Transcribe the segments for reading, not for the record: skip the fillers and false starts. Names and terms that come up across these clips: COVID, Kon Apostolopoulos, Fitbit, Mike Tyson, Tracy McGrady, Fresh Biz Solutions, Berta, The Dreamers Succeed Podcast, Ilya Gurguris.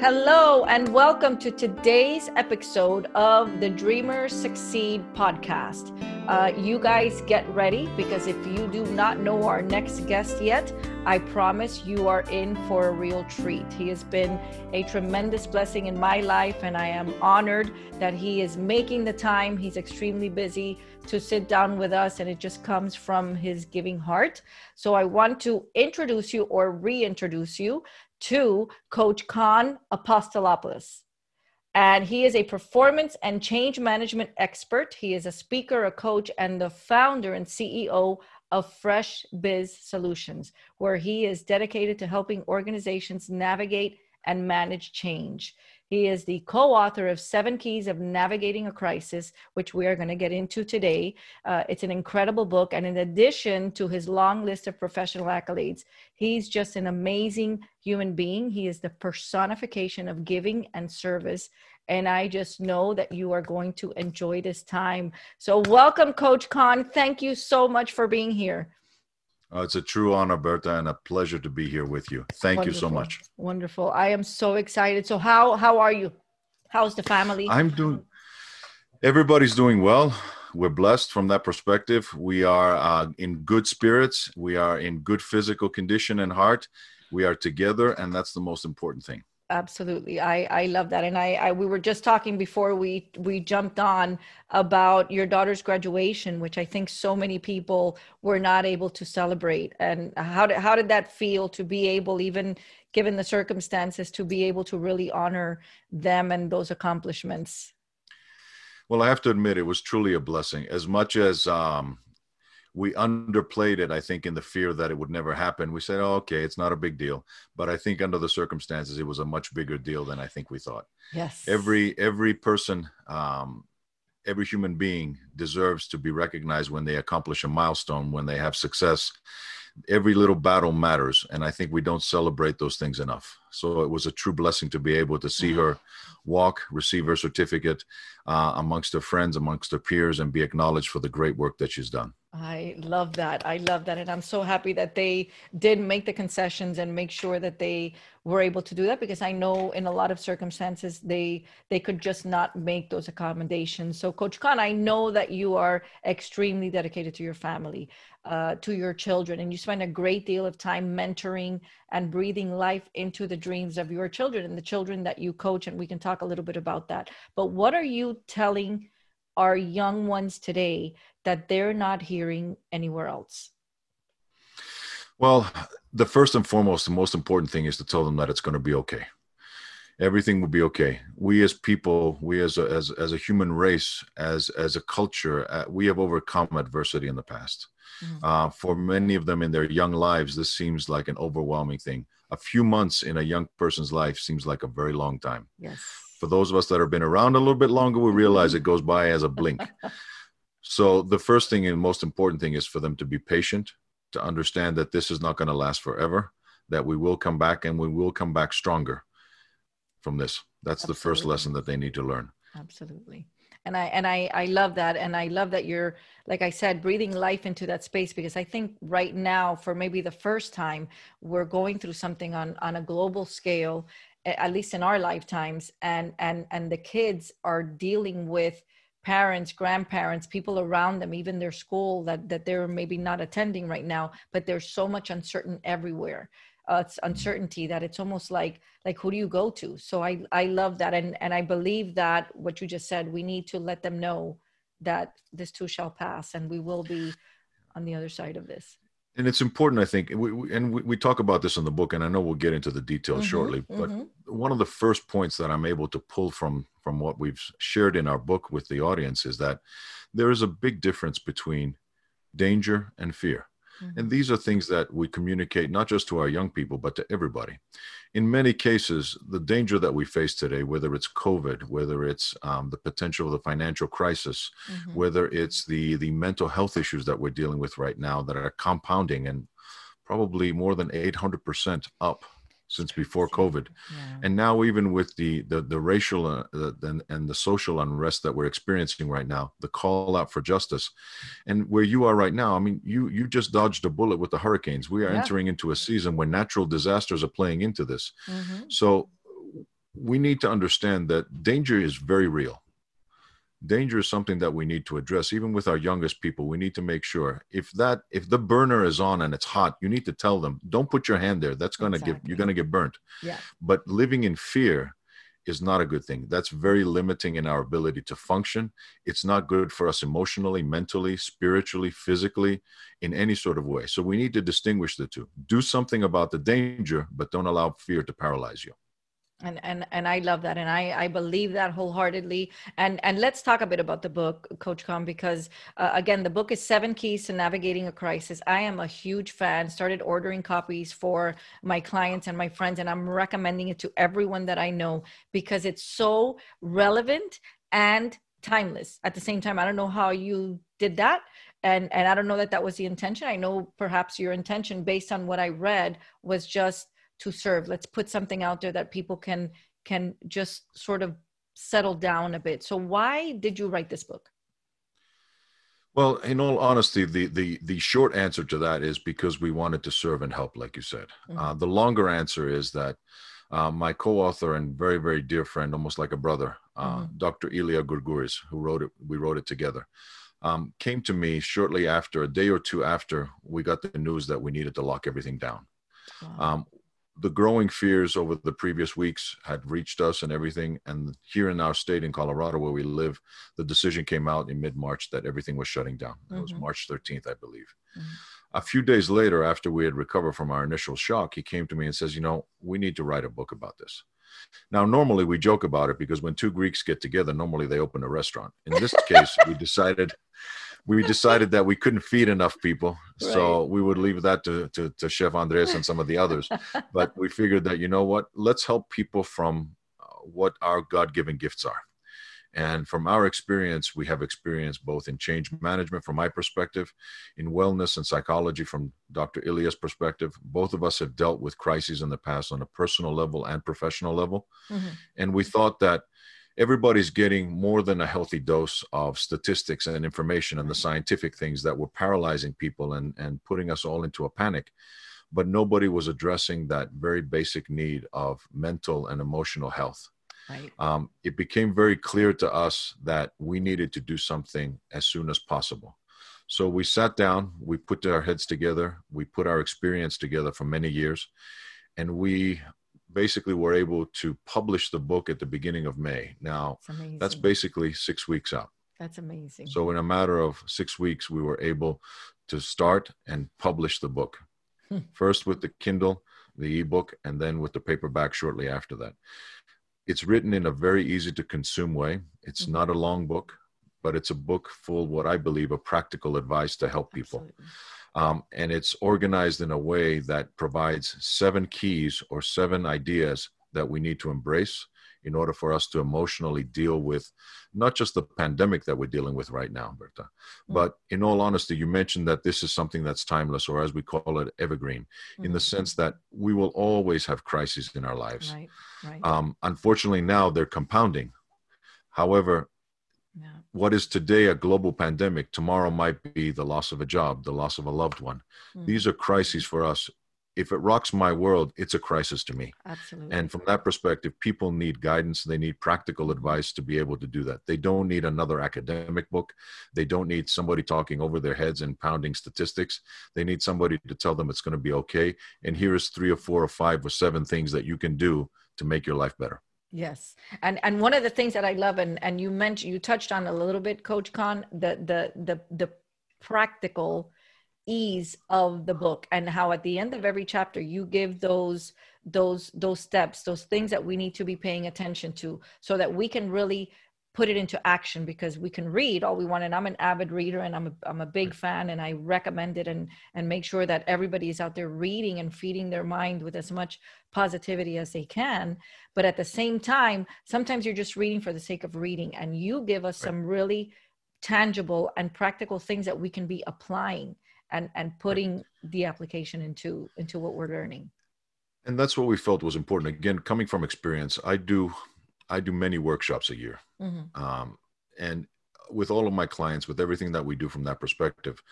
Hello, and welcome to today's episode of the Dreamers Succeed Podcast. You guys get ready, because if you do not know our next guest yet, I promise you are in for a real treat. He has been a tremendous blessing in my life, and I am honored that he is making the time. He's extremely busy to sit down with us, and it just comes from his giving heart. So I want to introduce you or reintroduce you to Coach Kon Apostolopoulos. And he is a performance and change management expert. He is a speaker, a coach, and the founder and CEO of Fresh Biz Solutions, where he is dedicated to helping organizations navigate and manage change. He is the co-author of 7 Keys of Navigating a Crisis, which we are going to get into today. It's an incredible book. And in addition to his long list of professional accolades, he's just an amazing human being. He is the personification of giving and service. And I just know that you are going to enjoy this time. So welcome, Coach Kon. Thank you so much for being here. It's a true honor, Berta, and a pleasure to be here with you. Thank you so much. Wonderful. I am so excited. So how are you? How's the family? Everybody's doing well. We're blessed from that perspective. We are in good spirits. We are in good physical condition and heart. We are together, and that's the most important thing. Absolutely. I love that. And we were just talking before we jumped on about your daughter's graduation, which I think so many people were not able to celebrate. And how did that feel to be able, even given the circumstances, to be able to really honor them and those accomplishments? Well, I have to admit, it was truly a blessing. As much as we underplayed it, I think, in the fear that it would never happen. We said, oh, okay, it's not a big deal. But I think under the circumstances, it was a much bigger deal than I think we thought. Yes. Every person, every human being deserves to be recognized when they accomplish a milestone, when they have success. Every little battle matters. And I think we don't celebrate those things enough. So it was a true blessing to be able to see her walk, receive her certificate amongst her friends, amongst her peers, and be acknowledged for the great work that she's done. I love that. And I'm so happy that they did make the concessions and make sure that they were able to do that, because I know in a lot of circumstances, they could just not make those accommodations. So Coach Kon, I know that you are extremely dedicated to your family, to your children, and you spend a great deal of time mentoring and breathing life into the dreams of your children and the children that you coach. And we can talk a little bit about that. But what are you telling our young ones today that they're not hearing anywhere else? Well, the first and foremost, the most important thing is to tell them that it's going to be okay. Everything will be okay. We as people, we as a human race, as a culture, we have overcome adversity in the past. Mm-hmm. For many of them in their young lives, this seems like an overwhelming thing. A few months in a young person's life seems like a very long time. Yes. For those of us that have been around a little bit longer, we realize it goes by as a blink. So the first thing and most important thing is for them to be patient, to understand that this is not going to last forever, that we will come back, and we will come back stronger from this. That's Absolutely. The first lesson that they need to learn. Absolutely. And I love that. And I love that you're, like I said, breathing life into that space, because I think right now, for maybe the first time, we're going through something on a global scale, at least in our lifetimes. And the kids are dealing with parents, grandparents, people around them, even their school that they're maybe not attending right now, but there's so much uncertain everywhere. It's uncertainty that it's almost like who do you go to? So I love that. And I believe that what you just said, we need to let them know that this too shall pass, and we will be on the other side of this. And it's important, I think, we talk about this in the book, and I know we'll get into the details shortly, but one of the first points that I'm able to pull from what we've shared in our book with the audience is that there is a big difference between danger and fear. And these are things that we communicate not just to our young people, but to everybody. In many cases, the danger that we face today, whether it's COVID, whether it's the potential of the financial crisis, whether it's the mental health issues that we're dealing with right now that are compounding and probably more than 800% up since before COVID. Yeah. And now even with the racial and the social unrest that we're experiencing right now, the call out for justice. And where you are right now, I mean, you just dodged a bullet with the hurricanes. We are entering into a season where natural disasters are playing into this. So we need to understand that danger is very real. Danger is something that we need to address. Even with our youngest people, we need to make sure if the burner is on and it's hot, you need to tell them, don't put your hand there. That's going to you're going to get burnt. Yeah. But living in fear is not a good thing. That's very limiting in our ability to function. It's not good for us emotionally, mentally, spiritually, physically, in any sort of way. So we need to distinguish the two. Do something about the danger, but don't allow fear to paralyze you. And I love that. And I believe that wholeheartedly. And let's talk a bit about the book, Coach Kon, because again, the book is 7 Keys to Navigating a Crisis. I am a huge fan, started ordering copies for my clients and my friends, and I'm recommending it to everyone that I know because it's so relevant and timeless at the same time. I don't know how you did that. And I don't know that was the intention. I know perhaps your intention based on what I read was just to serve. Let's put something out there that people can just sort of settle down a bit. So why did you write this book? Well, in all honesty, the short answer to that is because we wanted to serve and help, like you said. Mm-hmm. The longer answer is that my co-author and very, very dear friend, almost like a brother, mm-hmm. Dr. Ilya Gurguris, who wrote it, we wrote it together, came to me shortly after, a day or two after we got the news that we needed to lock everything down. Wow. The growing fears over the previous weeks had reached us and everything. And here in our state in Colorado, where we live, the decision came out in mid-March that everything was shutting down. Mm-hmm. It was March 13th, I believe. Mm-hmm. A few days later, after we had recovered from our initial shock, he came to me and says, we need to write a book about this. Now, normally we joke about it because when two Greeks get together, normally they open a restaurant. In this case, we decided that we couldn't feed enough people. Right. So we would leave that to Chef Andres and some of the others. But we figured that, let's help people from what our God-given gifts are. And from our experience, we have experience both in change management from my perspective, in wellness and psychology from Dr. Ilya's perspective. Both of us have dealt with crises in the past on a personal level and professional level. Mm-hmm. And we thought that everybody's getting more than a healthy dose of statistics and information and the scientific things that were paralyzing people and putting us all into a panic. But nobody was addressing that very basic need of mental and emotional health. Right. It became very clear to us that we needed to do something as soon as possible. So we sat down, we put our heads together, we put our experience together for many years, and we basically were able to publish the book at the beginning of May. Now, that's basically 6 weeks out. That's amazing. So in a matter of 6 weeks, we were able to start and publish the book. First with the Kindle, the ebook, and then with the paperback shortly after that. It's written in a very easy to consume way. It's mm-hmm. not a long book, but it's a book full, what I believe, of practical advice to help people. And it's organized in a way that provides 7 keys or 7 ideas that we need to embrace in order for us to emotionally deal with not just the pandemic that we're dealing with right now, Berta, mm-hmm. but in all honesty, you mentioned that this is something that's timeless, or as we call it, evergreen, mm-hmm. in the sense that we will always have crises in our lives. Right, right. Unfortunately, now they're compounding. However, what is today a global pandemic, tomorrow might be the loss of a job, the loss of a loved one. Mm-hmm. These are crises for us. If it rocks my world, it's a crisis to me. Absolutely. And from that perspective, people need guidance. They need practical advice to be able to do that. They don't need another academic book. They don't need somebody talking over their heads and pounding statistics. They need somebody to tell them it's going to be okay. And here is 3 or 4 or 5 or 7 things that you can do to make your life better. Yes. And one of the things that I love, and you mentioned, you touched on a little bit, Coach Kon, the practical ease of the book, and how at the end of every chapter you give those steps, those things that we need to be paying attention to so that we can really put it into action, because we can read all we want. And I'm an avid reader, and I'm a big fan, and I recommend it and make sure that everybody is out there reading and feeding their mind with as much positivity as they can. But at the same time, sometimes you're just reading for the sake of reading, and you give us some really tangible and practical things that we can be applying and putting the application into what we're learning. And that's what we felt was important. Again, coming from experience, I do many workshops a year. Mm-hmm. And with all of my clients, with everything that we do from that perspective,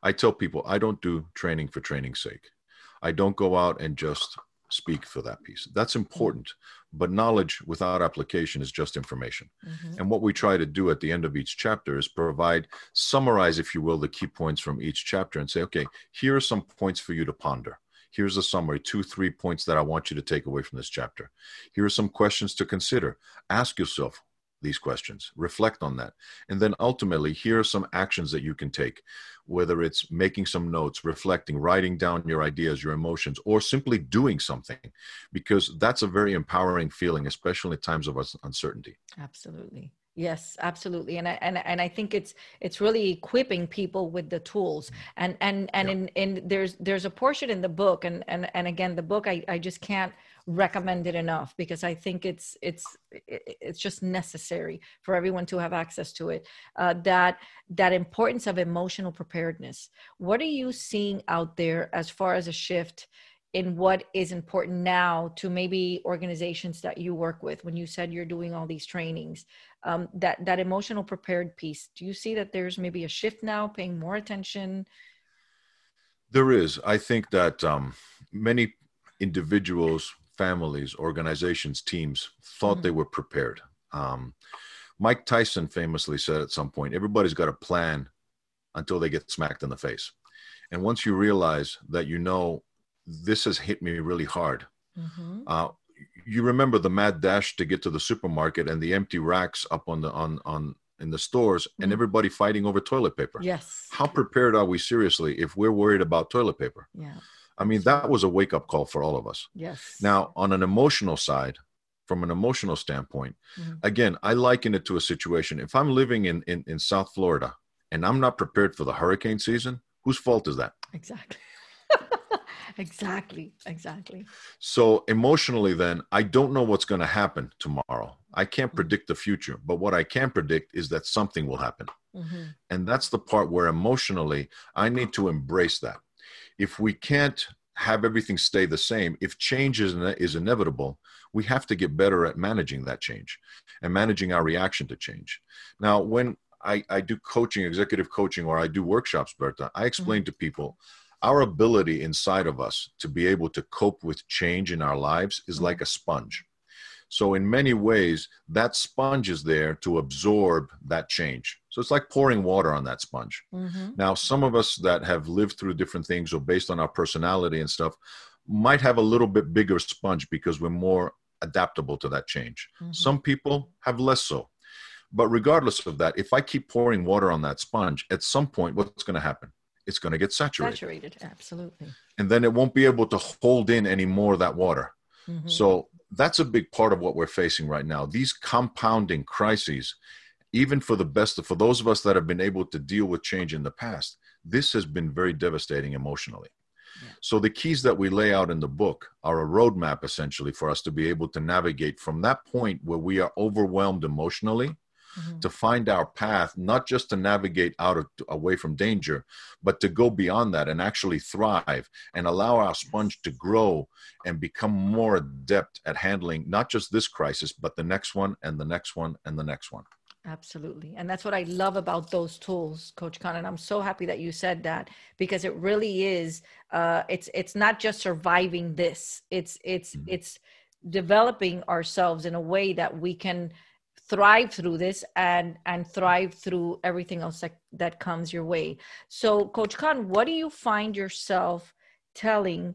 I tell people I don't do training for training's sake. I don't go out and just speak for that piece. That's important, but knowledge without application is just information. Mm-hmm. And what we try to do at the end of each chapter is summarize, if you will, the key points from each chapter and say, okay, here are some points for you to ponder. Here's a summary, 2-3 points that I want you to take away from this chapter. Here are some questions to consider. Ask yourself these questions, reflect on that. And then ultimately, here are some actions that you can take, whether it's making some notes, reflecting, writing down your ideas, your emotions, or simply doing something, because that's a very empowering feeling, especially in times of uncertainty. Absolutely. Yes, absolutely. And I think it's really equipping people with the tools and there's a portion in the book and again, the book, I just can't recommend it enough because I think it's just necessary for everyone to have access to it. That importance of emotional preparedness. What are you seeing out there as far as a shift in what is important now to maybe organizations that you work with? When you said you're doing all these trainings, that emotional prepared piece, do you see that there's maybe a shift now, paying more attention? There is. I think that many individuals, families, organizations, teams thought they were prepared. Mike Tyson famously said at some point, everybody's got a plan until they get smacked in the face. And once you realize that, this has hit me really hard. Mm-hmm. You remember the mad dash to get to the supermarket and the empty racks up in the stores and everybody fighting over toilet paper. Yes. How prepared are we seriously if we're worried about toilet paper? Yeah. I mean, that was a wake-up call for all of us. Yes. Now, on an emotional side, from an emotional standpoint, again, I liken it to a situation. If I'm living in South Florida and I'm not prepared for the hurricane season, whose fault is that? Exactly. Exactly. So emotionally then, I don't know what's going to happen tomorrow. I can't predict the future, but what I can predict is that something will happen. Mm-hmm. And that's the part where emotionally, I need to embrace that. If we can't have everything stay the same, if change is inevitable, we have to get better at managing that change and managing our reaction to change. Now, when I do coaching, executive coaching, or I do workshops, Berta, I explain to people, our ability inside of us to be able to cope with change in our lives is like a sponge. So in many ways, that sponge is there to absorb that change. So it's like pouring water on that sponge. Mm-hmm. Now, some of us that have lived through different things or based on our personality and stuff might have a little bit bigger sponge because we're more adaptable to that change. Mm-hmm. Some people have less so. But regardless of that, if I keep pouring water on that sponge, at some point, what's going to happen? It's going to get saturated. Absolutely. And then it won't be able to hold in any more of that water. Mm-hmm. So that's a big part of what we're facing right now. These compounding crises, even for those of us that have been able to deal with change in the past, this has been very devastating emotionally. Yeah. So the keys that we lay out in the book are a roadmap essentially for us to be able to navigate from that point where we are overwhelmed emotionally to find our path, not just to navigate away from danger, but to go beyond that and actually thrive and allow our sponge to grow and become more adept at handling not just this crisis, but the next one and the next one and the next one. Absolutely. And that's what I love about those tools, Coach Kon. And I'm so happy that you said that, because it really is, it's not just surviving this, it's developing ourselves in a way that we can thrive through this and thrive through everything else that comes your way. So Coach Kon, what do you find yourself telling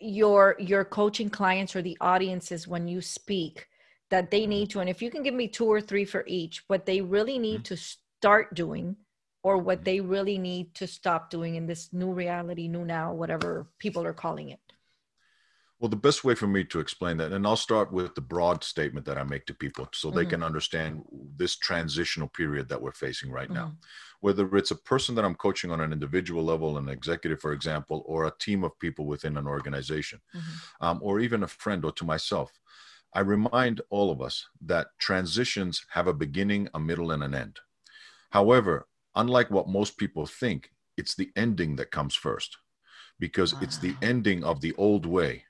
your coaching clients or the audiences when you speak that they need to, and if you can give me 2 or 3 for each, what they really need to start doing or what they really need to stop doing in this new reality, new now, whatever people are calling it? Well, the best way for me to explain that, and I'll start with the broad statement that I make to people so they can understand this transitional period that we're facing right now, whether it's a person that I'm coaching on an individual level, an executive, for example, or a team of people within an organization, or even a friend or to myself. I remind all of us that transitions have a beginning, a middle, and an end. However, unlike what most people think, it's the ending that comes first, because it's the ending of the old way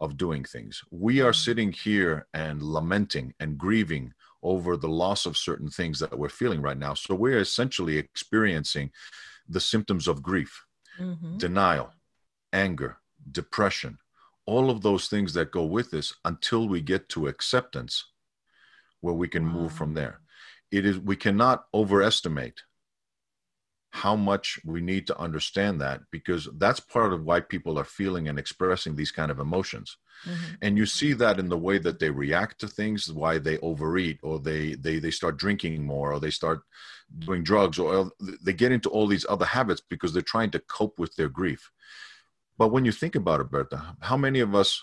of doing things. We are sitting here and lamenting and grieving over the loss of certain things that we're feeling right now. So we're essentially experiencing the symptoms of grief, denial, anger, depression, all of those things that go with this until we get to acceptance where we can move from there. We cannot overestimate how much we need to understand that, because that's part of why people are feeling and expressing these kind of emotions. Mm-hmm. And you see that in the way that they react to things, why they overeat, or they start drinking more, or they start doing drugs, or they get into all these other habits because they're trying to cope with their grief. But when you think about it, Berta, how many of us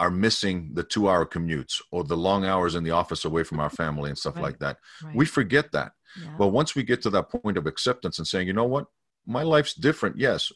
are missing the 2-hour commutes or the long hours in the office away from our family and stuff right, like that? Right. We forget that. Yeah. But once we get to that point of acceptance and saying, you know what, my life's different, yes,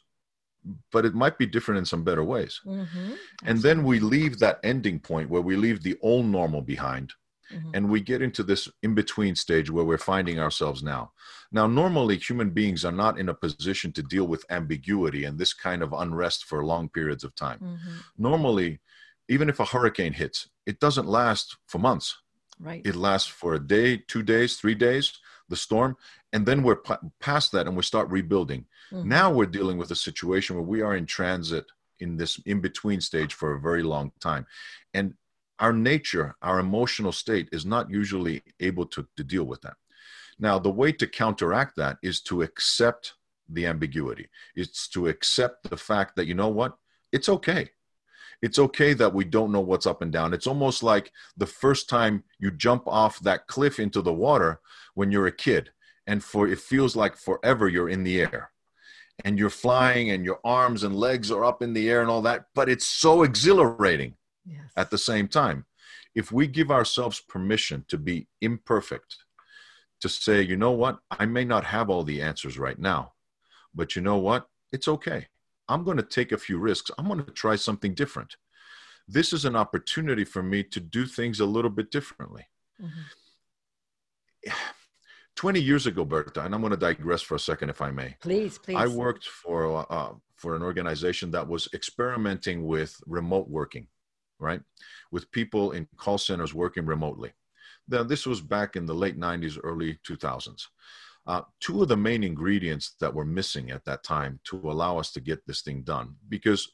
but it might be different in some better ways. Mm-hmm. And then we leave that ending point where we leave the old normal behind, mm-hmm. and we get into this in-between stage where we're finding ourselves now. Now, normally human beings are not in a position to deal with ambiguity and this kind of unrest for long periods of time. Mm-hmm. Normally, even if a hurricane hits, it doesn't last for months. Right. It lasts for a day, 2 days, 3 days, the storm, and then we're past that and we start rebuilding. Mm-hmm. Now we're dealing with a situation where we are in transit in this in-between stage for a very long time. And our nature, our emotional state is not usually able to deal with that. Now, the way to counteract that is to accept the ambiguity. It's to accept the fact that, you know what, it's okay. It's okay that we don't know what's up and down. It's almost like the first time you jump off that cliff into the water when you're a kid, and it feels like forever you're in the air and you're flying and your arms and legs are up in the air and all that, but it's so exhilarating. Yes. At the same time, if we give ourselves permission to be imperfect, to say, you know what, I may not have all the answers right now, but you know what, it's okay. I'm going to take a few risks. I'm going to try something different. This is an opportunity for me to do things a little bit differently. Mm-hmm. 20 years ago, Berta, and I'm going to digress for a second, if I may. Please. I worked for an organization that was experimenting with remote working, right? With people in call centers working remotely. Now, this was back in the late 90s, early 2000s. Two of the main ingredients that were missing at that time to allow us to get this thing done, because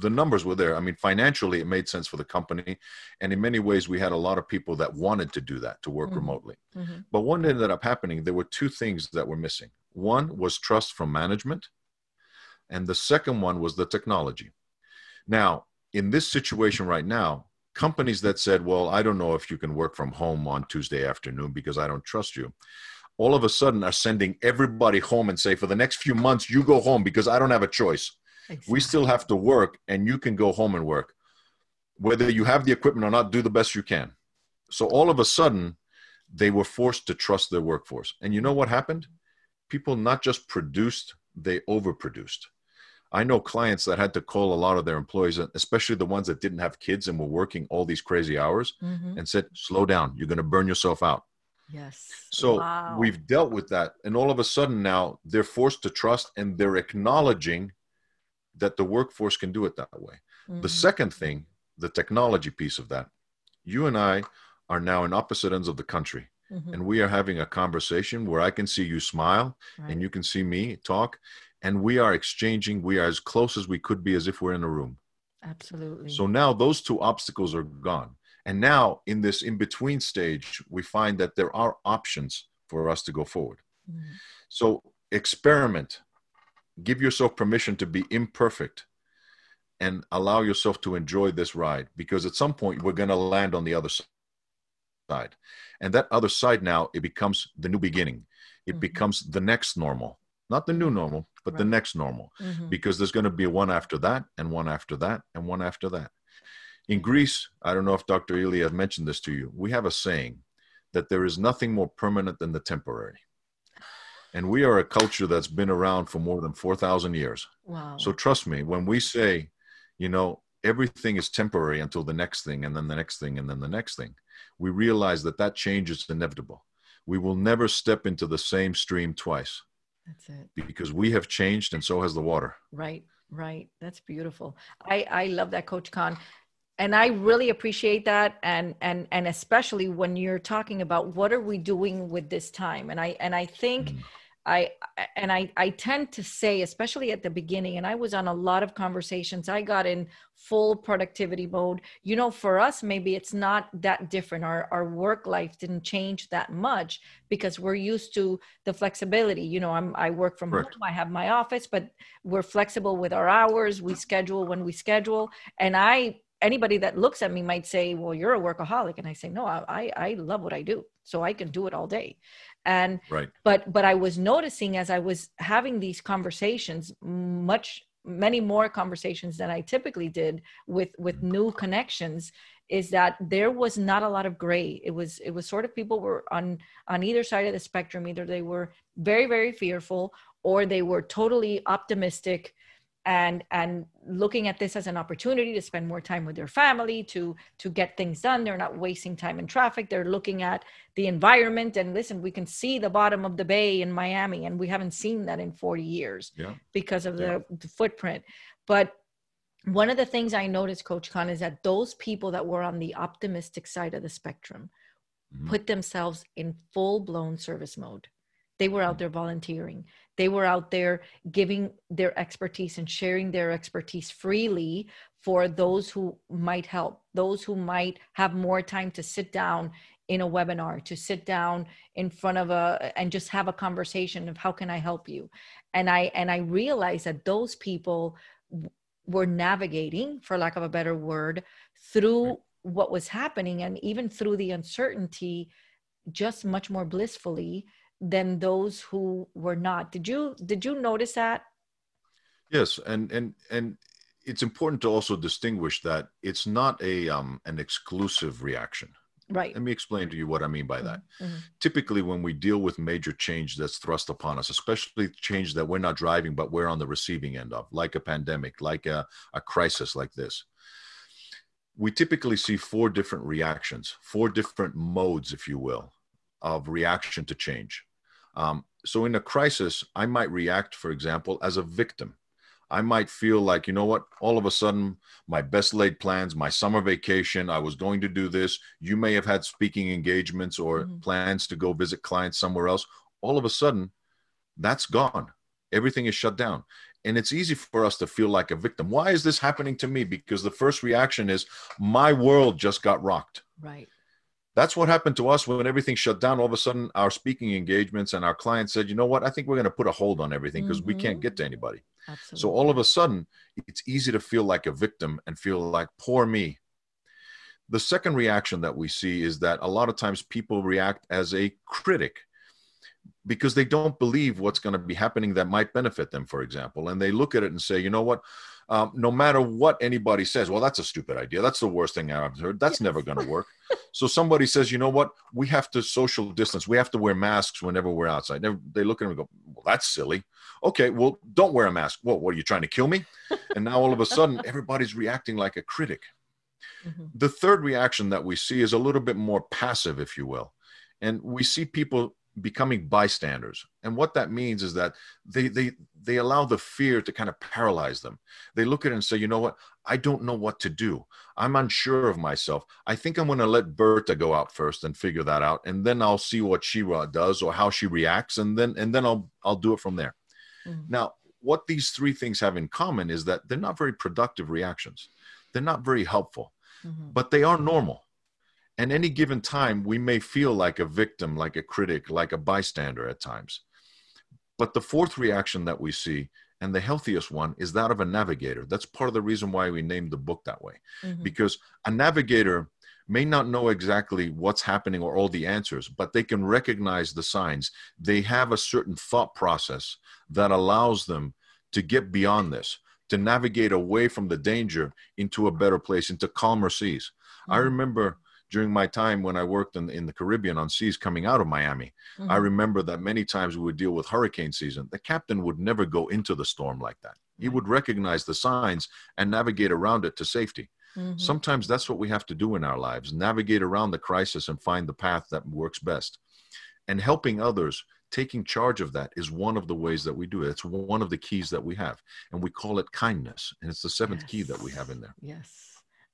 the numbers were there. I mean, financially, it made sense for the company. And in many ways, we had a lot of people that wanted to do that, to work mm-hmm. remotely. Mm-hmm. But what ended up happening, there were two things that were missing. One was trust from management. And the second one was the technology. Now, in this situation right now, companies that said, well, I don't know if you can work from home on Tuesday afternoon because I don't trust you, all of a sudden are sending everybody home and say, for the next few months, you go home because I don't have a choice. Exactly. We still have to work and you can go home and work. Whether you have the equipment or not, do the best you can. So all of a sudden, they were forced to trust their workforce. And you know what happened? People not just produced, they overproduced. I know clients that had to call a lot of their employees, especially the ones that didn't have kids and were working all these crazy hours, mm-hmm. and said, slow down, you're going to burn yourself out. Yes. So wow. We've dealt with that. And all of a sudden now they're forced to trust and they're acknowledging that the workforce can do it that way. Mm-hmm. The second thing, the technology piece of that, you and I are now in opposite ends of the country. Mm-hmm. And we are having a conversation where I can see you smile, right. and you can see me talk, and we are exchanging. We are as close as we could be as if we're in a room. Absolutely. So now those two obstacles are gone. And now in this in-between stage, we find that there are options for us to go forward. Mm-hmm. So experiment, give yourself permission to be imperfect and allow yourself to enjoy this ride, because at some point we're going to land on the other side. And that other side now, it becomes the new beginning. It mm-hmm. becomes the next normal, not the new normal, but right. the next normal, mm-hmm. because there's going to be one after that and one after that and one after that. In Greece, I don't know if Dr. Ilya mentioned this to you, we have a saying that there is nothing more permanent than the temporary. And we are a culture that's been around for more than 4,000 years. Wow. So trust me, when we say, you know, everything is temporary until the next thing, and then the next thing, and then the next thing, we realize that change is inevitable. We will never step into the same stream twice. That's it. Because we have changed and so has the water. Right. That's beautiful. I love that, Coach Kon. And I really appreciate that, and especially when you're talking about what are we doing with this time. And I think I tend to say, especially at the beginning, and I was on a lot of conversations, I got in full productivity mode. You know, for us, maybe it's not that different. Our work life didn't change that much because we're used to the flexibility. You know, I work from home, I have my office, but we're flexible with our hours. We schedule when we schedule. And anybody that looks at me might say, well, you're a workaholic. And I say, no, I love what I do. So I can do it all day. And, but I was noticing as I was having these conversations, many more conversations than I typically did with new connections, is that there was not a lot of gray. It was sort of people were on either side of the spectrum. Either they were very, very fearful, or they were totally optimistic and looking at this as an opportunity to spend more time with their family, to get things done. They're not wasting time in traffic. They're looking at the environment and, listen, we can see the bottom of the bay in Miami, and we haven't seen that in 40 years because of the footprint. But one of the things I noticed, Coach Kon, is that those people that were on the optimistic side of the spectrum put themselves in full-blown service mode. They were out there volunteering. They were out there giving their expertise and sharing their expertise freely for those who might help, those who might have more time to sit down in a webinar, to sit down in front of and just have a conversation of how can I help you? And I realized that those people were navigating, for lack of a better word, through what was happening, and even through the uncertainty, just much more blissfully than those who were not. Did you notice that? Yes, and it's important to also distinguish that it's not an exclusive reaction. Right. Let me explain to you what I mean by that. Mm-hmm. Typically, when we deal with major change that's thrust upon us, especially change that we're not driving but we're on the receiving end of, like a pandemic, like a crisis like this, we typically see four different reactions, four different modes, if you will, of reaction to change. So in a crisis, I might react, for example, as a victim. I might feel like, you know what, all of a sudden, my best laid plans, my summer vacation, I was going to do this. You may have had speaking engagements or plans to go visit clients somewhere else. All of a sudden, that's gone. Everything is shut down. And it's easy for us to feel like a victim. Why is this happening to me? Because the first reaction is, my world just got rocked. Right. That's what happened to us when everything shut down. All of a sudden, our speaking engagements and our clients said, you know what, I think we're going to put a hold on everything because we can't get to anybody. Absolutely. So all of a sudden, it's easy to feel like a victim and feel like, poor me. The second reaction that we see is that a lot of times people react as a critic because they don't believe what's going to be happening that might benefit them, for example. And they look at it and say, you know what? No matter what anybody says, well, that's a stupid idea. That's the worst thing I've heard. That's never going to work. So somebody says, you know what? We have to social distance. We have to wear masks whenever we're outside. They look at them and go, well, that's silly. Okay, well, don't wear a mask. Well, what, are you trying to kill me? And now all of a sudden, everybody's reacting like a critic. Mm-hmm. The third reaction that we see is a little bit more passive, if you will. And we see people becoming bystanders. And what that means is that they allow the fear to kind of paralyze them. They look at it and say, you know what? I don't know what to do. I'm unsure of myself. I think I'm going to let Berta go out first and figure that out. And then I'll see what she does or how she reacts. And then I'll do it from there. Mm-hmm. Now, what these three things have in common is that they're not very productive reactions. They're not very helpful, but they are normal. And any given time, we may feel like a victim, like a critic, like a bystander at times. But the fourth reaction that we see, and the healthiest one, is that of a navigator. That's part of the reason why we named the book that way, because a navigator may not know exactly what's happening or all the answers, but they can recognize the signs. They have a certain thought process that allows them to get beyond this, to navigate away from the danger into a better place, into calmer seas. I remember during my time when I worked in the Caribbean on seas coming out of Miami, I remember that many times we would deal with hurricane season. The captain would never go into the storm like that. He would recognize the signs and navigate around it to safety. Sometimes that's what we have to do in our lives, navigate around the crisis and find the path that works best. And helping others, taking charge of that, is one of the ways that we do it. It's one of the keys that we have. And we call it kindness. And it's the seventh key that we have in there. Yes.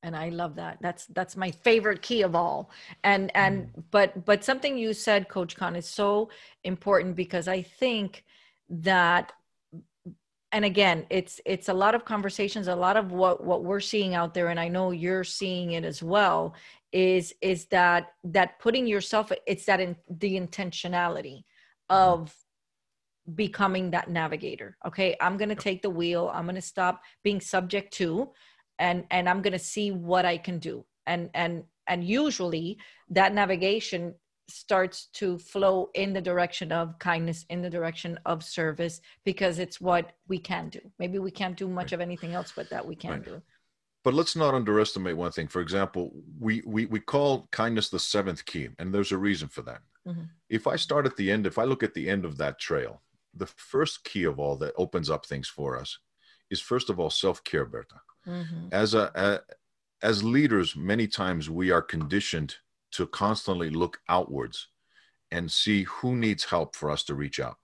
And I love that. That's my favorite key of all. But something you said, Coach Kon, is so important, because I think that, and again, it's a lot of conversations, a lot of what we're seeing out there, and I know you're seeing it as well, is that putting yourself, it's that in the intentionality of becoming that navigator. Okay, I'm going to take the wheel. I'm going to stop being subject to, and I'm going to see what I can do. And usually that navigation starts to flow in the direction of kindness, in the direction of service, because it's what we can do. Maybe we can't do much of anything else, but that we can do. But let's not underestimate one thing. For example, we call kindness the seventh key, and there's a reason for that. Mm-hmm. If I look at the end of that trail, the first key of all that opens up things for us is, first of all, self-care, Berta. Mm-hmm. As leaders, many times we are conditioned to constantly look outwards and see who needs help for us to reach out.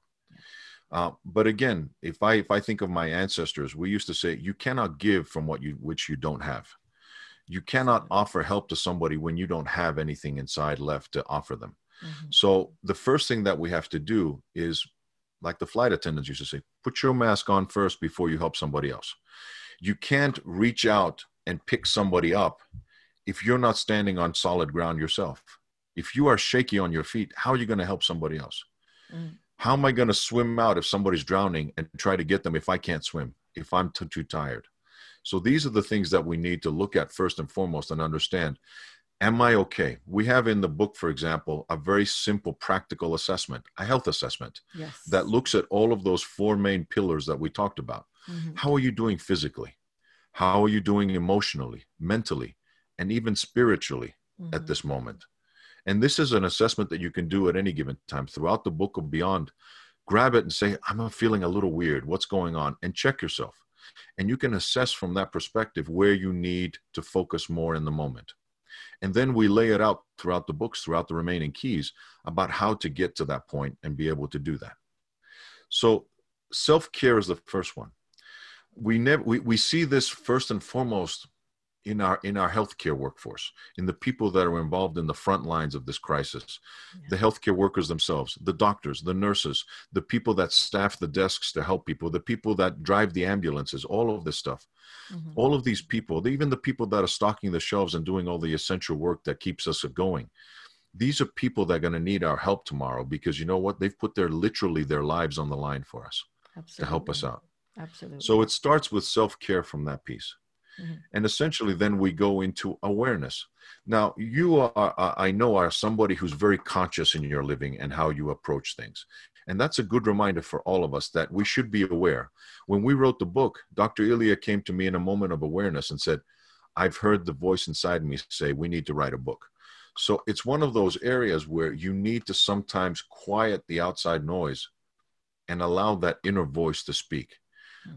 But again, if I think of my ancestors, we used to say, you cannot give from which you don't have. You cannot offer help to somebody when you don't have anything inside left to offer them. Mm-hmm. So the first thing that we have to do is, like the flight attendants used to say, put your mask on first before you help somebody else. You can't reach out and pick somebody up if you're not standing on solid ground yourself. If you are shaky on your feet, how are you going to help somebody else? Mm. How am I going to swim out if somebody's drowning and try to get them if I can't swim, if I'm too tired? So these are the things that we need to look at first and foremost and understand. Am I okay? We have in the book, for example, a very simple practical assessment, a health assessment, that looks at all of those four main pillars that we talked about. Mm-hmm. How are you doing physically? How are you doing emotionally, mentally, and even spiritually at this moment? And this is an assessment that you can do at any given time throughout the book or beyond. Grab it and say, I'm feeling a little weird. What's going on? And check yourself. And you can assess from that perspective where you need to focus more in the moment. And then we lay it out throughout the books, throughout the remaining keys, about how to get to that point and be able to do that. So self-care is the first one. We see this first and foremost in our healthcare workforce, in the people that are involved in the front lines of this crisis, the healthcare workers themselves, the doctors, the nurses, the people that staff the desks to help people, the people that drive the ambulances, all of this stuff. Mm-hmm. All of these people, even the people that are stocking the shelves and doing all the essential work that keeps us going. These are people that are going to need our help tomorrow, because you know what? They've put their lives on the line for us. Absolutely. To help us out. Absolutely. So it starts with self-care from that piece. Mm-hmm. And essentially, then we go into awareness. Now, you are somebody who's very conscious in your living and how you approach things. And that's a good reminder for all of us that we should be aware. When we wrote the book, Dr. Ilya came to me in a moment of awareness and said, I've heard the voice inside me say, we need to write a book. So it's one of those areas where you need to sometimes quiet the outside noise and allow that inner voice to speak.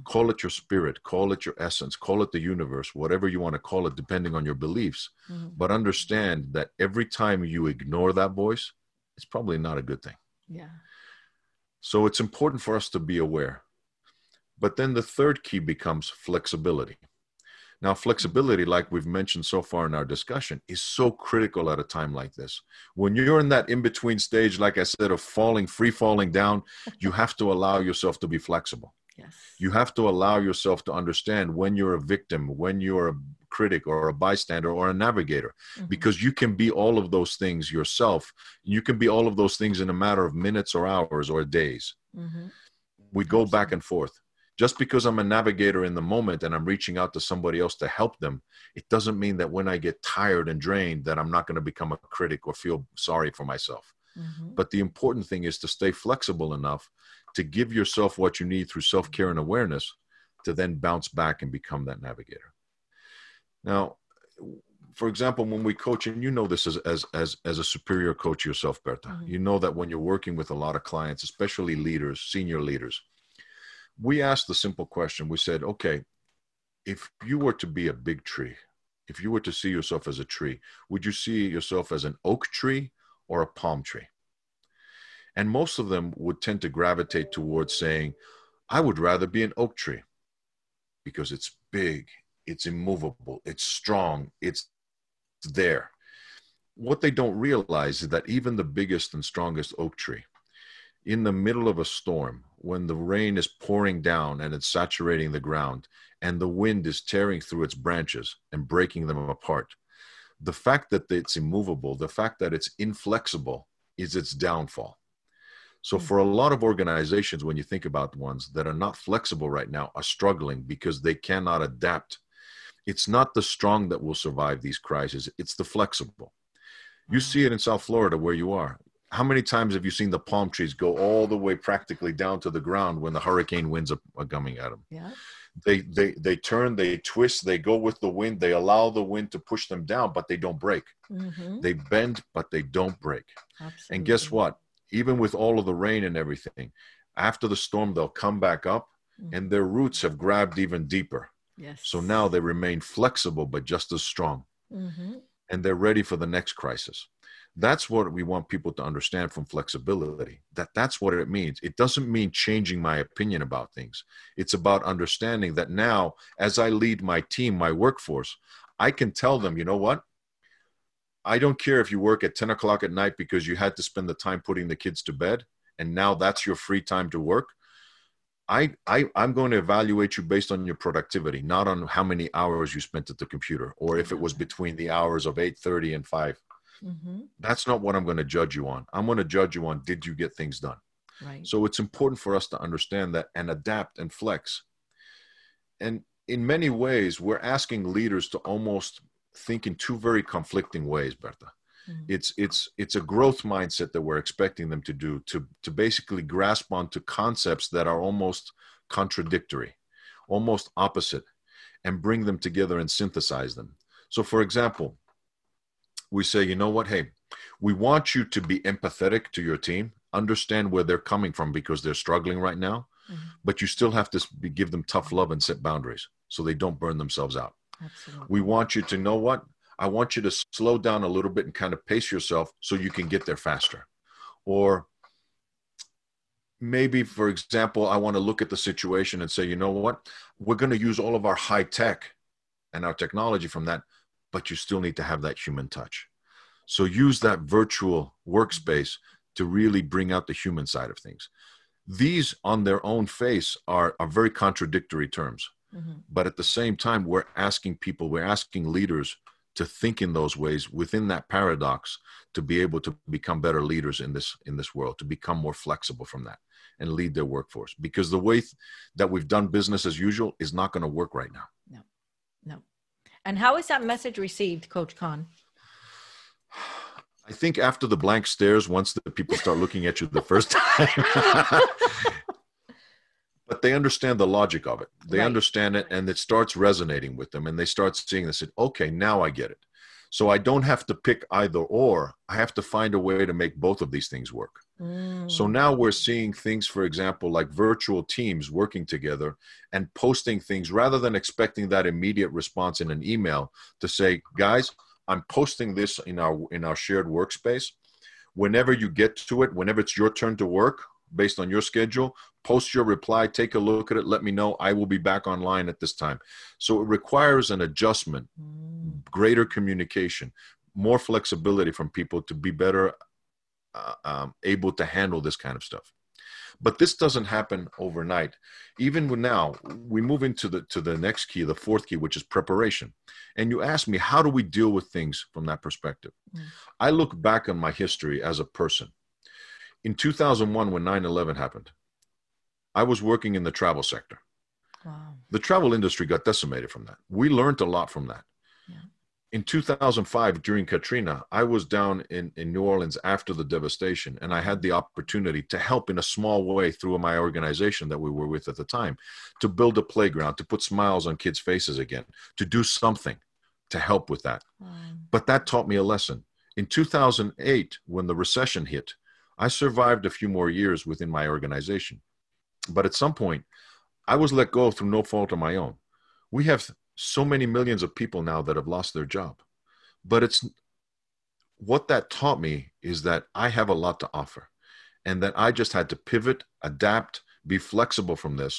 Call it your spirit, call it your essence, call it the universe, whatever you want to call it, depending on your beliefs. Mm-hmm. But understand that every time you ignore that voice, it's probably not a good thing. Yeah. So it's important for us to be aware. But then the third key becomes flexibility. Now, flexibility, like we've mentioned so far in our discussion, is so critical at a time like this. When you're in that in-between stage, like I said, of free falling down, you have to allow yourself to be flexible. Yes. You have to allow yourself to understand when you're a victim, when you're a critic or a bystander or a navigator, because you can be all of those things yourself. You can be all of those things in a matter of minutes or hours or days. Mm-hmm. We go back and forth. Just because I'm a navigator in the moment and I'm reaching out to somebody else to help them, it doesn't mean that when I get tired and drained that I'm not going to become a critic or feel sorry for myself. Mm-hmm. But the important thing is to stay flexible enough to give yourself what you need through self-care and awareness to then bounce back and become that navigator. Now, for example, when we coach, and you know this as a superior coach yourself, Berta, you know that when you're working with a lot of clients, especially leaders, senior leaders, we asked the simple question. We said, okay, if you were to be a big tree, if you were to see yourself as a tree, would you see yourself as an oak tree or a palm tree? And most of them would tend to gravitate towards saying, I would rather be an oak tree because it's big, it's immovable, it's strong, it's there. What they don't realize is that even the biggest and strongest oak tree, in the middle of a storm, when the rain is pouring down and it's saturating the ground, and the wind is tearing through its branches and breaking them apart, the fact that it's immovable, the fact that it's inflexible, is its downfall. So for a lot of organizations, when you think about ones that are not flexible right now, are struggling because they cannot adapt. It's not the strong that will survive these crises. It's the flexible. You see it in South Florida where you are. How many times have you seen the palm trees go all the way practically down to the ground when the hurricane winds are coming at them? Yeah. They turn, they twist, they go with the wind, they allow the wind to push them down, but they don't break. Mm-hmm. They bend, but they don't break. Absolutely. And guess what? Even with all of the rain and everything, after the storm, they'll come back up, mm-hmm. and their roots have grabbed even deeper. Yes. So now they remain flexible, but just as strong. Mm-hmm. And they're ready for the next crisis. That's what we want people to understand from flexibility, that's what it means. It doesn't mean changing my opinion about things. It's about understanding that now, as I lead my team, my workforce, I can tell them, you know what? I don't care if you work at 10 o'clock at night because you had to spend the time putting the kids to bed, and now that's your free time to work. I'm going to evaluate you based on your productivity, not on how many hours you spent at the computer, or if it was between the hours of 8:30 and 5. Mm-hmm. That's not what I'm going to judge you on. I'm going to judge you on, did you get things done? Right. So it's important for us to understand that and adapt and flex. And in many ways, we're asking leaders to almost think in two very conflicting ways, Berta. Mm-hmm. It's a growth mindset that we're expecting them to do, to basically grasp onto concepts that are almost contradictory, almost opposite, and bring them together and synthesize them. So for example, we say, you know what, hey, we want you to be empathetic to your team, understand where they're coming from because they're struggling right now, mm-hmm. but you still have to give them tough love and set boundaries so they don't burn themselves out. Absolutely. We want you to know what? I want you to slow down a little bit and kind of pace yourself so you can get there faster. Or maybe, for example, I want to look at the situation and say, you know what? We're going to use all of our high tech and our technology from that, but you still need to have that human touch. So use that virtual workspace to really bring out the human side of things. These on their own face are very contradictory terms, mm-hmm. but at the same time, we're asking leaders to think in those ways within that paradox to be able to become better leaders in this world, to become more flexible from that and lead their workforce. Because the way that we've done business as usual is not going to work right now. No. And how is that message received, Coach Kon? I think after the blank stares, once the people start looking at you the first time, but they understand the logic of it. They right. understand it, and it starts resonating with them, and they start seeing this. And okay, now I get it. So I don't have to pick either or. I have to find a way to make both of these things work. So now we're seeing things, for example, like virtual teams working together and posting things rather than expecting that immediate response in an email to say, guys, I'm posting this in our shared workspace. Whenever you get to it, whenever it's your turn to work based on your schedule, post your reply, take a look at it, let me know. I will be back online at this time. So it requires an adjustment, greater communication, more flexibility from people to be better able to handle this kind of stuff. But this doesn't happen overnight. Even now, we move into the next key, the fourth key, which is preparation. And you ask me, how do we deal with things from that perspective? Mm. I look back on my history as a person. In 2001, when 9/11 happened, I was working in the travel sector. Wow. The travel industry got decimated from that. We learned a lot from that. Yeah. In 2005, during Katrina, I was down in New Orleans after the devastation, and I had the opportunity to help in a small way through my organization that we were with at the time, to build a playground, to put smiles on kids' faces again, to do something to help with that. Wow. But that taught me a lesson. In 2008, when the recession hit, I survived a few more years within my organization. But at some point, I was let go through no fault of my own. We have so many millions of people now that have lost their job. But it's what that taught me is that I have a lot to offer, and that I just had to pivot, adapt, be flexible from this,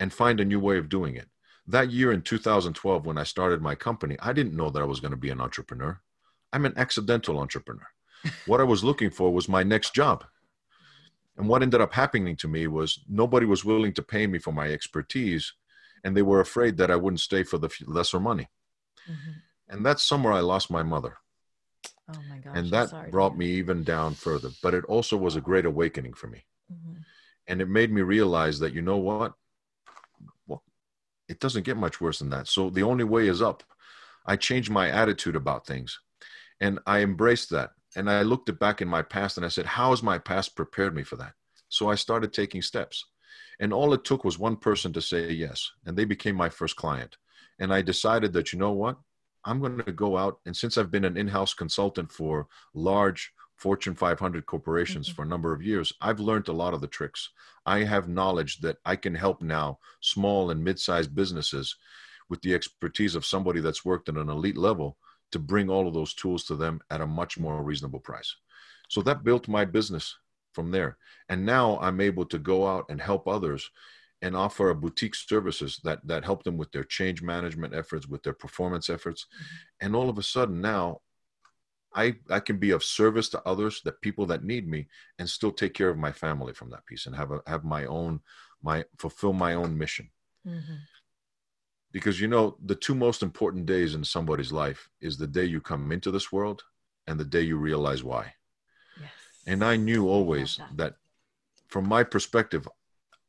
and find a new way of doing it. That year in 2012, when I started my company, I didn't know that I was going to be an entrepreneur. I'm an accidental entrepreneur. What I was looking for was my next job. And what ended up happening to me was nobody was willing to pay me for my expertise, and they were afraid that I wouldn't stay for the lesser money. Mm-hmm. And that's somewhere I lost my mother. Oh my gosh! And that brought me even down further. But it also was a great awakening for me. Mm-hmm. And it made me realize that, you know what? Well, it doesn't get much worse than that. So the only way is up. I changed my attitude about things, and I embraced that. And I looked it back in my past and I said, how has my past prepared me for that? So I started taking steps, and all it took was one person to say yes. And they became my first client. And I decided that, you know what, I'm going to go out. And since I've been an in-house consultant for large Fortune 500 corporations mm-hmm. for a number of years, I've learned a lot of the tricks. I have knowledge that I can help now small and mid-sized businesses with the expertise of somebody that's worked at an elite level to bring all of those tools to them at a much more reasonable price. So that built my business from there. And now I'm able to go out and help others and offer a boutique services that help them with their change management efforts, with their performance efforts. And all of a sudden now I can be of service to others, the people that need me, and still take care of my family from that piece and have fulfill my own mission. Mm-hmm. Because, you know, the two most important days in somebody's life is the day you come into this world and the day you realize why. Yes. And I knew always that from my perspective,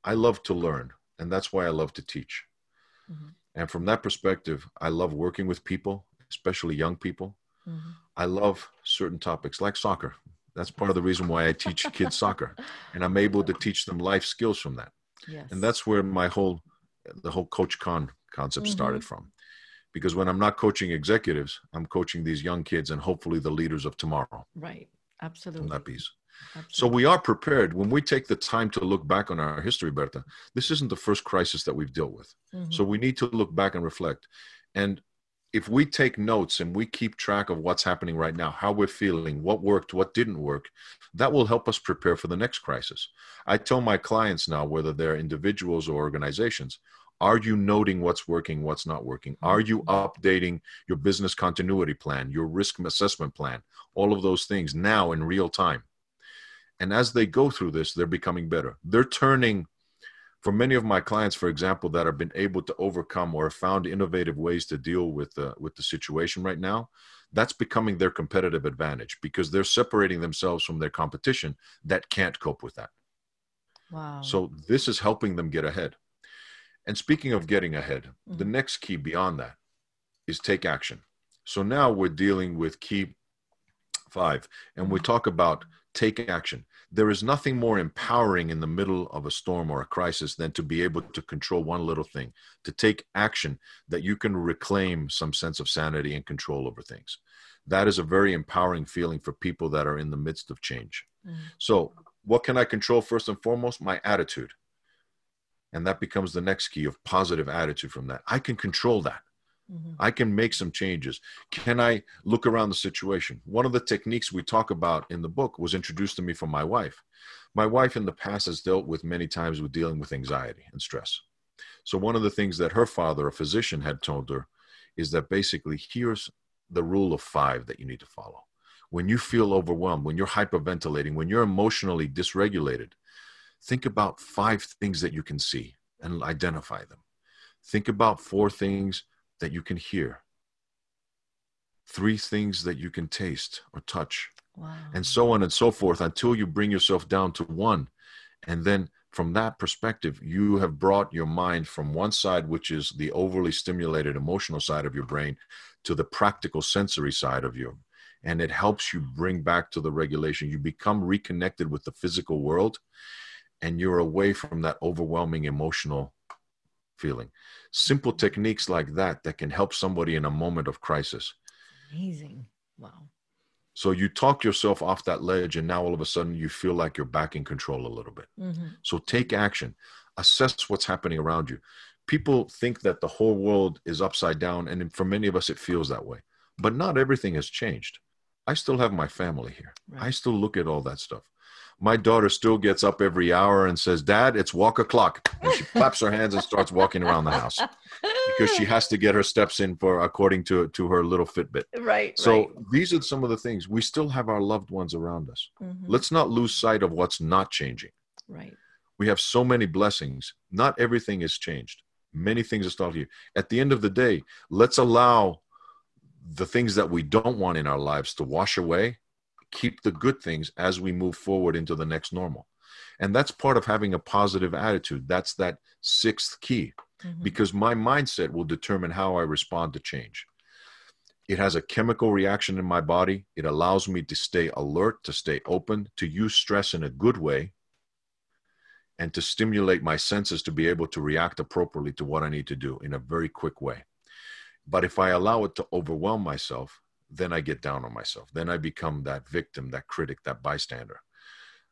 I love to learn, and that's why I love to teach. Mm-hmm. And from that perspective, I love working with people, especially young people. Mm-hmm. I love certain topics like soccer. That's part of the reason why I teach kids soccer, and I'm able to teach them life skills from that. Yes. And that's where my the whole Coach Kon concept mm-hmm. started from, because when I'm not coaching executives, I'm coaching these young kids and hopefully the leaders of tomorrow. Right. Absolutely. From that piece. Absolutely. So we are prepared when we take the time to look back on our history, Berta. This isn't the first crisis that we've dealt with. Mm-hmm. So we need to look back and reflect. And if we take notes and we keep track of what's happening right now, how we're feeling, what worked, what didn't work, that will help us prepare for the next crisis. I tell my clients now, whether they're individuals or organizations, are you noting what's working, what's not working? Are you updating your business continuity plan, your risk assessment plan, all of those things now in real time? And as they go through this, they're becoming better. They're turning, for many of my clients, for example, that have been able to overcome or have found innovative ways to deal with the situation right now, that's becoming their competitive advantage because they're separating themselves from their competition that can't cope with that. Wow. So this is helping them get ahead. And speaking of getting ahead, mm-hmm. the next key beyond that is take action. So now we're dealing with key 5, and we talk about take action. There is nothing more empowering in the middle of a storm or a crisis than to be able to control one little thing, to take action that you can reclaim some sense of sanity and control over things. That is a very empowering feeling for people that are in the midst of change. Mm-hmm. So what can I control first and foremost? My attitude. And that becomes the next key of positive attitude from that. I can control that. Mm-hmm. I can make some changes. Can I look around the situation? One of the techniques we talk about in the book was introduced to me from my wife. My wife in the past has dealt with many times with dealing with anxiety and stress. So one of the things that her father, a physician, had told her is that basically here's the rule of 5 that you need to follow. When you feel overwhelmed, when you're hyperventilating, when you're emotionally dysregulated, think about 5 things that you can see and identify them. Think about 4 things that you can hear, 3 things that you can taste or touch, wow. and so on and so forth until you bring yourself down to 1. And then from that perspective, you have brought your mind from one side, which is the overly stimulated emotional side of your brain, to the practical sensory side of you. And it helps you bring back to the regulation. You become reconnected with the physical world, and you're away from that overwhelming emotional feeling. Simple techniques like that can help somebody in a moment of crisis. Amazing. Wow. So you talk yourself off that ledge, and now all of a sudden you feel like you're back in control a little bit. Mm-hmm. So take action. Assess what's happening around you. People think that the whole world is upside down, and for many of us it feels that way. But not everything has changed. I still have my family here. Right. I still look at all that stuff. My daughter still gets up every hour and says, "Dad, it's walk o'clock." And she claps her hands and starts walking around the house because she has to get her steps in for according to her little Fitbit. Right. So these are some of the things. We still have our loved ones around us. Mm-hmm. Let's not lose sight of what's not changing. Right. We have so many blessings. Not everything is changed. Many things are still here. At the end of the day, let's allow the things that we don't want in our lives to wash away. Keep the good things as we move forward into the next normal. And that's part of having a positive attitude. That's that sixth key, mm-hmm. because my mindset will determine how I respond to change. It has a chemical reaction in my body. It allows me to stay alert, to stay open, to use stress in a good way, and to stimulate my senses to be able to react appropriately to what I need to do in a very quick way. But if I allow it to overwhelm myself, then I get down on myself. Then I become that victim, that critic, that bystander.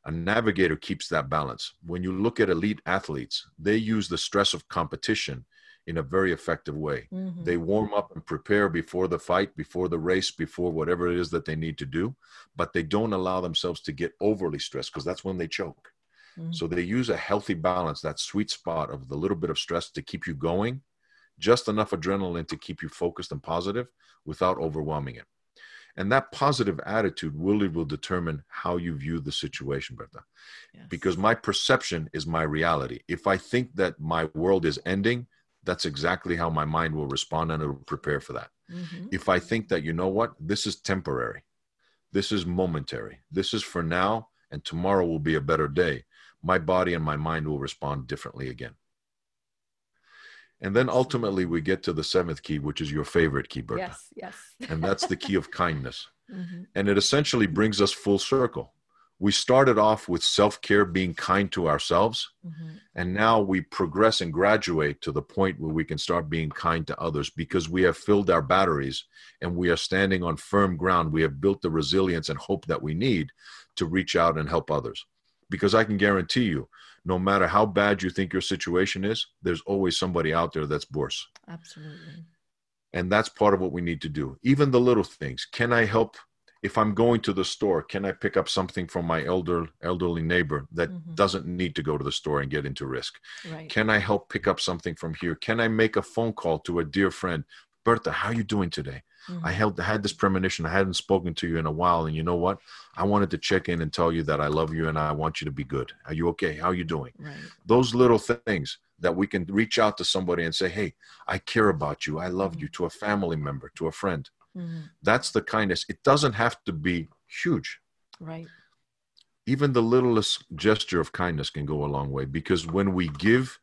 A navigator keeps that balance. When you look at elite athletes, they use the stress of competition in a very effective way. Mm-hmm. They warm up and prepare before the fight, before the race, before whatever it is that they need to do, but they don't allow themselves to get overly stressed because that's when they choke. Mm-hmm. So they use a healthy balance, that sweet spot of the little bit of stress to keep you going, just enough adrenaline to keep you focused and positive without overwhelming it. And that positive attitude really will determine how you view the situation, Berta. Yes. Because my perception is my reality. If I think that my world is ending, that's exactly how my mind will respond, and it will prepare for that. Mm-hmm. If I think that, you know what, this is temporary, this is momentary, this is for now, and tomorrow will be a better day, my body and my mind will respond differently again. And then ultimately we get to the seventh key, which is your favorite key, Berta. Yes, yes. And that's the key of kindness. Mm-hmm. And it essentially brings us full circle. We started off with self-care, being kind to ourselves. Mm-hmm. And now we progress and graduate to the point where we can start being kind to others because we have filled our batteries and we are standing on firm ground. We have built the resilience and hope that we need to reach out and help others. Because I can guarantee you, no matter how bad you think your situation is, there's always somebody out there that's worse. Absolutely. And that's part of what we need to do. Even the little things. Can I help? If I'm going to the store, can I pick up something from my elderly neighbor that mm-hmm. doesn't need to go to the store and get into risk? Right. Can I help pick up something from here? Can I make a phone call to a dear friend? Berta, how are you doing today? Mm-hmm. I had this premonition. I hadn't spoken to you in a while. And you know what? I wanted to check in and tell you that I love you and I want you to be good. Are you okay? How are you doing? Right. Those little things that we can reach out to somebody and say, hey, I care about you. I love mm-hmm. you, to a family member, to a friend. Mm-hmm. That's the kindness. It doesn't have to be huge. Right. Even the littlest gesture of kindness can go a long way, because when we give,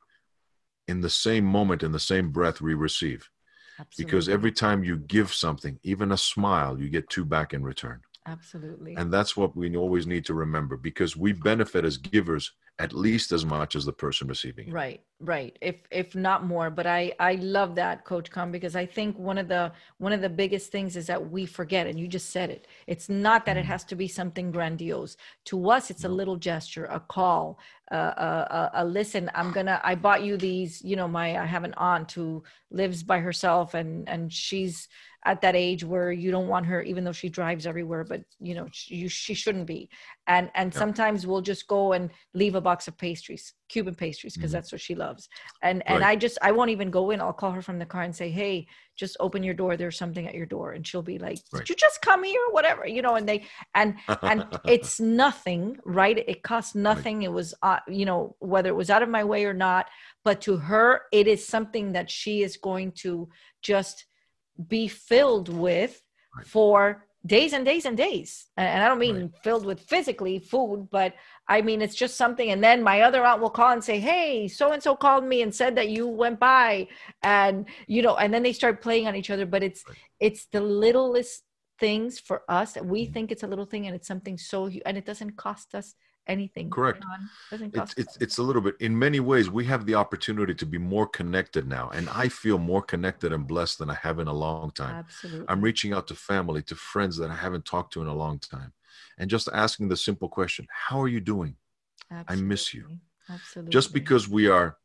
in the same moment, in the same breath, we receive. Absolutely. Because every time you give something, even a smile, you get two back in return. Absolutely. And that's what we always need to remember, because we benefit as givers at least as much as the person receiving it. Right, right. If not more. But I love that, Coach Kon, because I think one of the biggest things is that we forget, and you just said it. It's not that it has to be something grandiose. To us, it's a little gesture, a call, a listen. I bought you these, I have an aunt who lives by herself, and she's at that age where you don't want her, even though she drives everywhere, but she shouldn't be. And yeah. Sometimes we'll just go and leave a box of pastries, Cuban pastries, because mm-hmm. that's what she loves. And right. I won't even go in. I'll call her from the car and say, hey, just open your door. There's something at your door. And she'll be like, right. Did you just come here? Whatever, and it's nothing, right? It costs nothing. Right. It was, whether it was out of my way or not, but to her, it is something that she is going to just be filled with for days and days and days. And I don't mean filled with physically food, but I mean, it's just something. And then my other aunt will call and say, hey, so-and-so called me and said that you went by, and, and then they start playing on each other, but it's the littlest things for us that we think it's a little thing, and it's something so huge, and it doesn't cost us anything. Correct. It's a little bit. In many ways, we have the opportunity to be more connected now, and I feel more connected and blessed than I have in a long time. Absolutely. I'm reaching out to family, to friends that I haven't talked to in a long time, and just asking the simple question, how are you doing? Absolutely. I miss you. Absolutely. Just because we are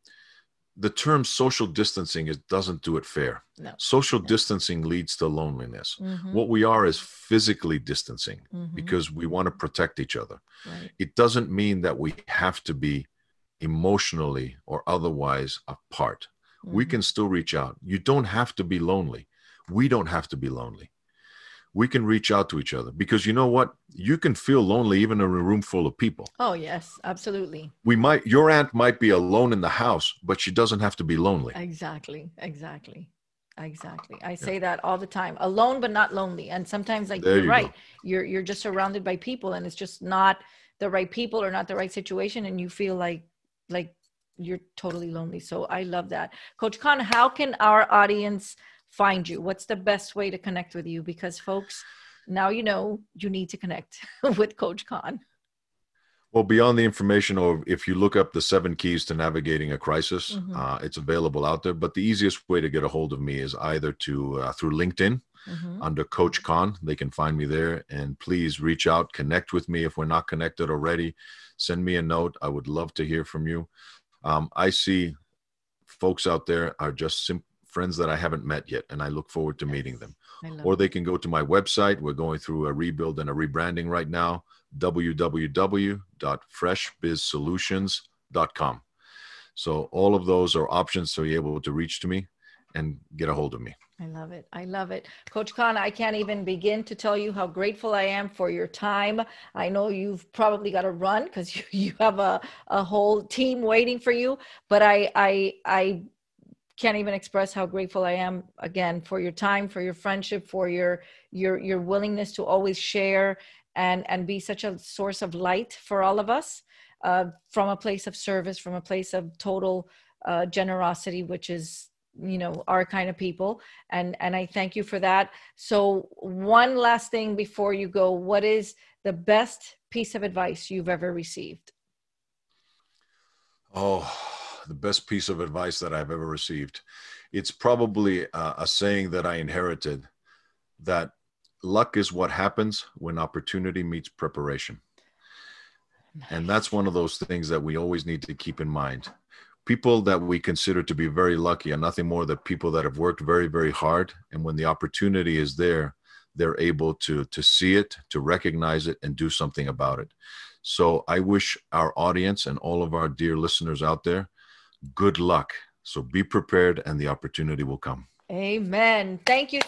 the term social distancing doesn't do it fair. No. Social distancing leads to loneliness. Mm-hmm. What we are is physically distancing mm-hmm. because we want to protect each other. Right. It doesn't mean that we have to be emotionally or otherwise apart. Mm-hmm. We can still reach out. You don't have to be lonely. We don't have to be lonely. We can reach out to each other because you know what? You can feel lonely even in a room full of people. Oh, yes, absolutely. Your aunt might be alone in the house, but she doesn't have to be lonely. Exactly. I say that all the time, alone, but not lonely. And sometimes like you're right, you're just surrounded by people and it's just not the right people or not the right situation. And you feel like you're totally lonely. So I love that. Coach Kon, how can our audience find you? What's the best way to connect with you? Because folks, now you know you need to connect with Coach Kon. Well, beyond the information, or if you look up the 7 Keys to Navigating a Crisis, mm-hmm. It's available out there. But the easiest way to get a hold of me is either through LinkedIn mm-hmm. under Coach Kon. They can find me there. And please reach out, connect with me. If we're not connected already, send me a note. I would love to hear from you. I see folks out there are just simply friends that I haven't met yet, and I look forward to meeting them. Or they can go to my website. We're going through a rebuild and a rebranding right now, www.freshbizsolutions.com. So all of those are options to be able to reach to me and get a hold of me. I love it. Coach Kon, I can't even begin to tell you how grateful I am for your time. I know you've probably got to run because you have a whole team waiting for you, but I can't even express how grateful I am again for your time, for your friendship, for your willingness to always share and be such a source of light for all of us from a place of service, from a place of total generosity, which is, you know, our kind of people. And I thank you for that. So one last thing before you go, what is the best piece of advice you've ever received? Oh, the best piece of advice that I've ever received. It's probably a saying that I inherited, that luck is what happens when opportunity meets preparation. Nice. And that's one of those things that we always need to keep in mind. People that we consider to be very lucky are nothing more than people that have worked very, very hard. And when the opportunity is there, they're able to see it, to recognize it, and do something about it. So I wish our audience and all of our dear listeners out there good luck. So be prepared and the opportunity will come. Amen. Thank you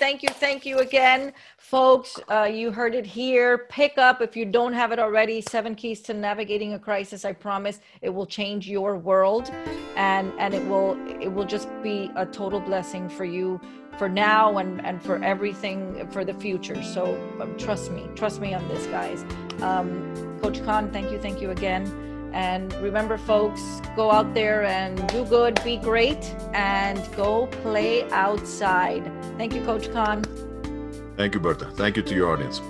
again, folks. You heard it here. Pick up, if you don't have it already, 7 Keys to Navigating a Crisis. I promise it will change your world and it will just be a total blessing for you for now and for everything for the future. So trust me on this, guys. Coach Kon, thank you again. And remember, folks, go out there and do good, be great, and go play outside. Thank you, Coach Kon. Thank you, Berta. Thank you to your audience.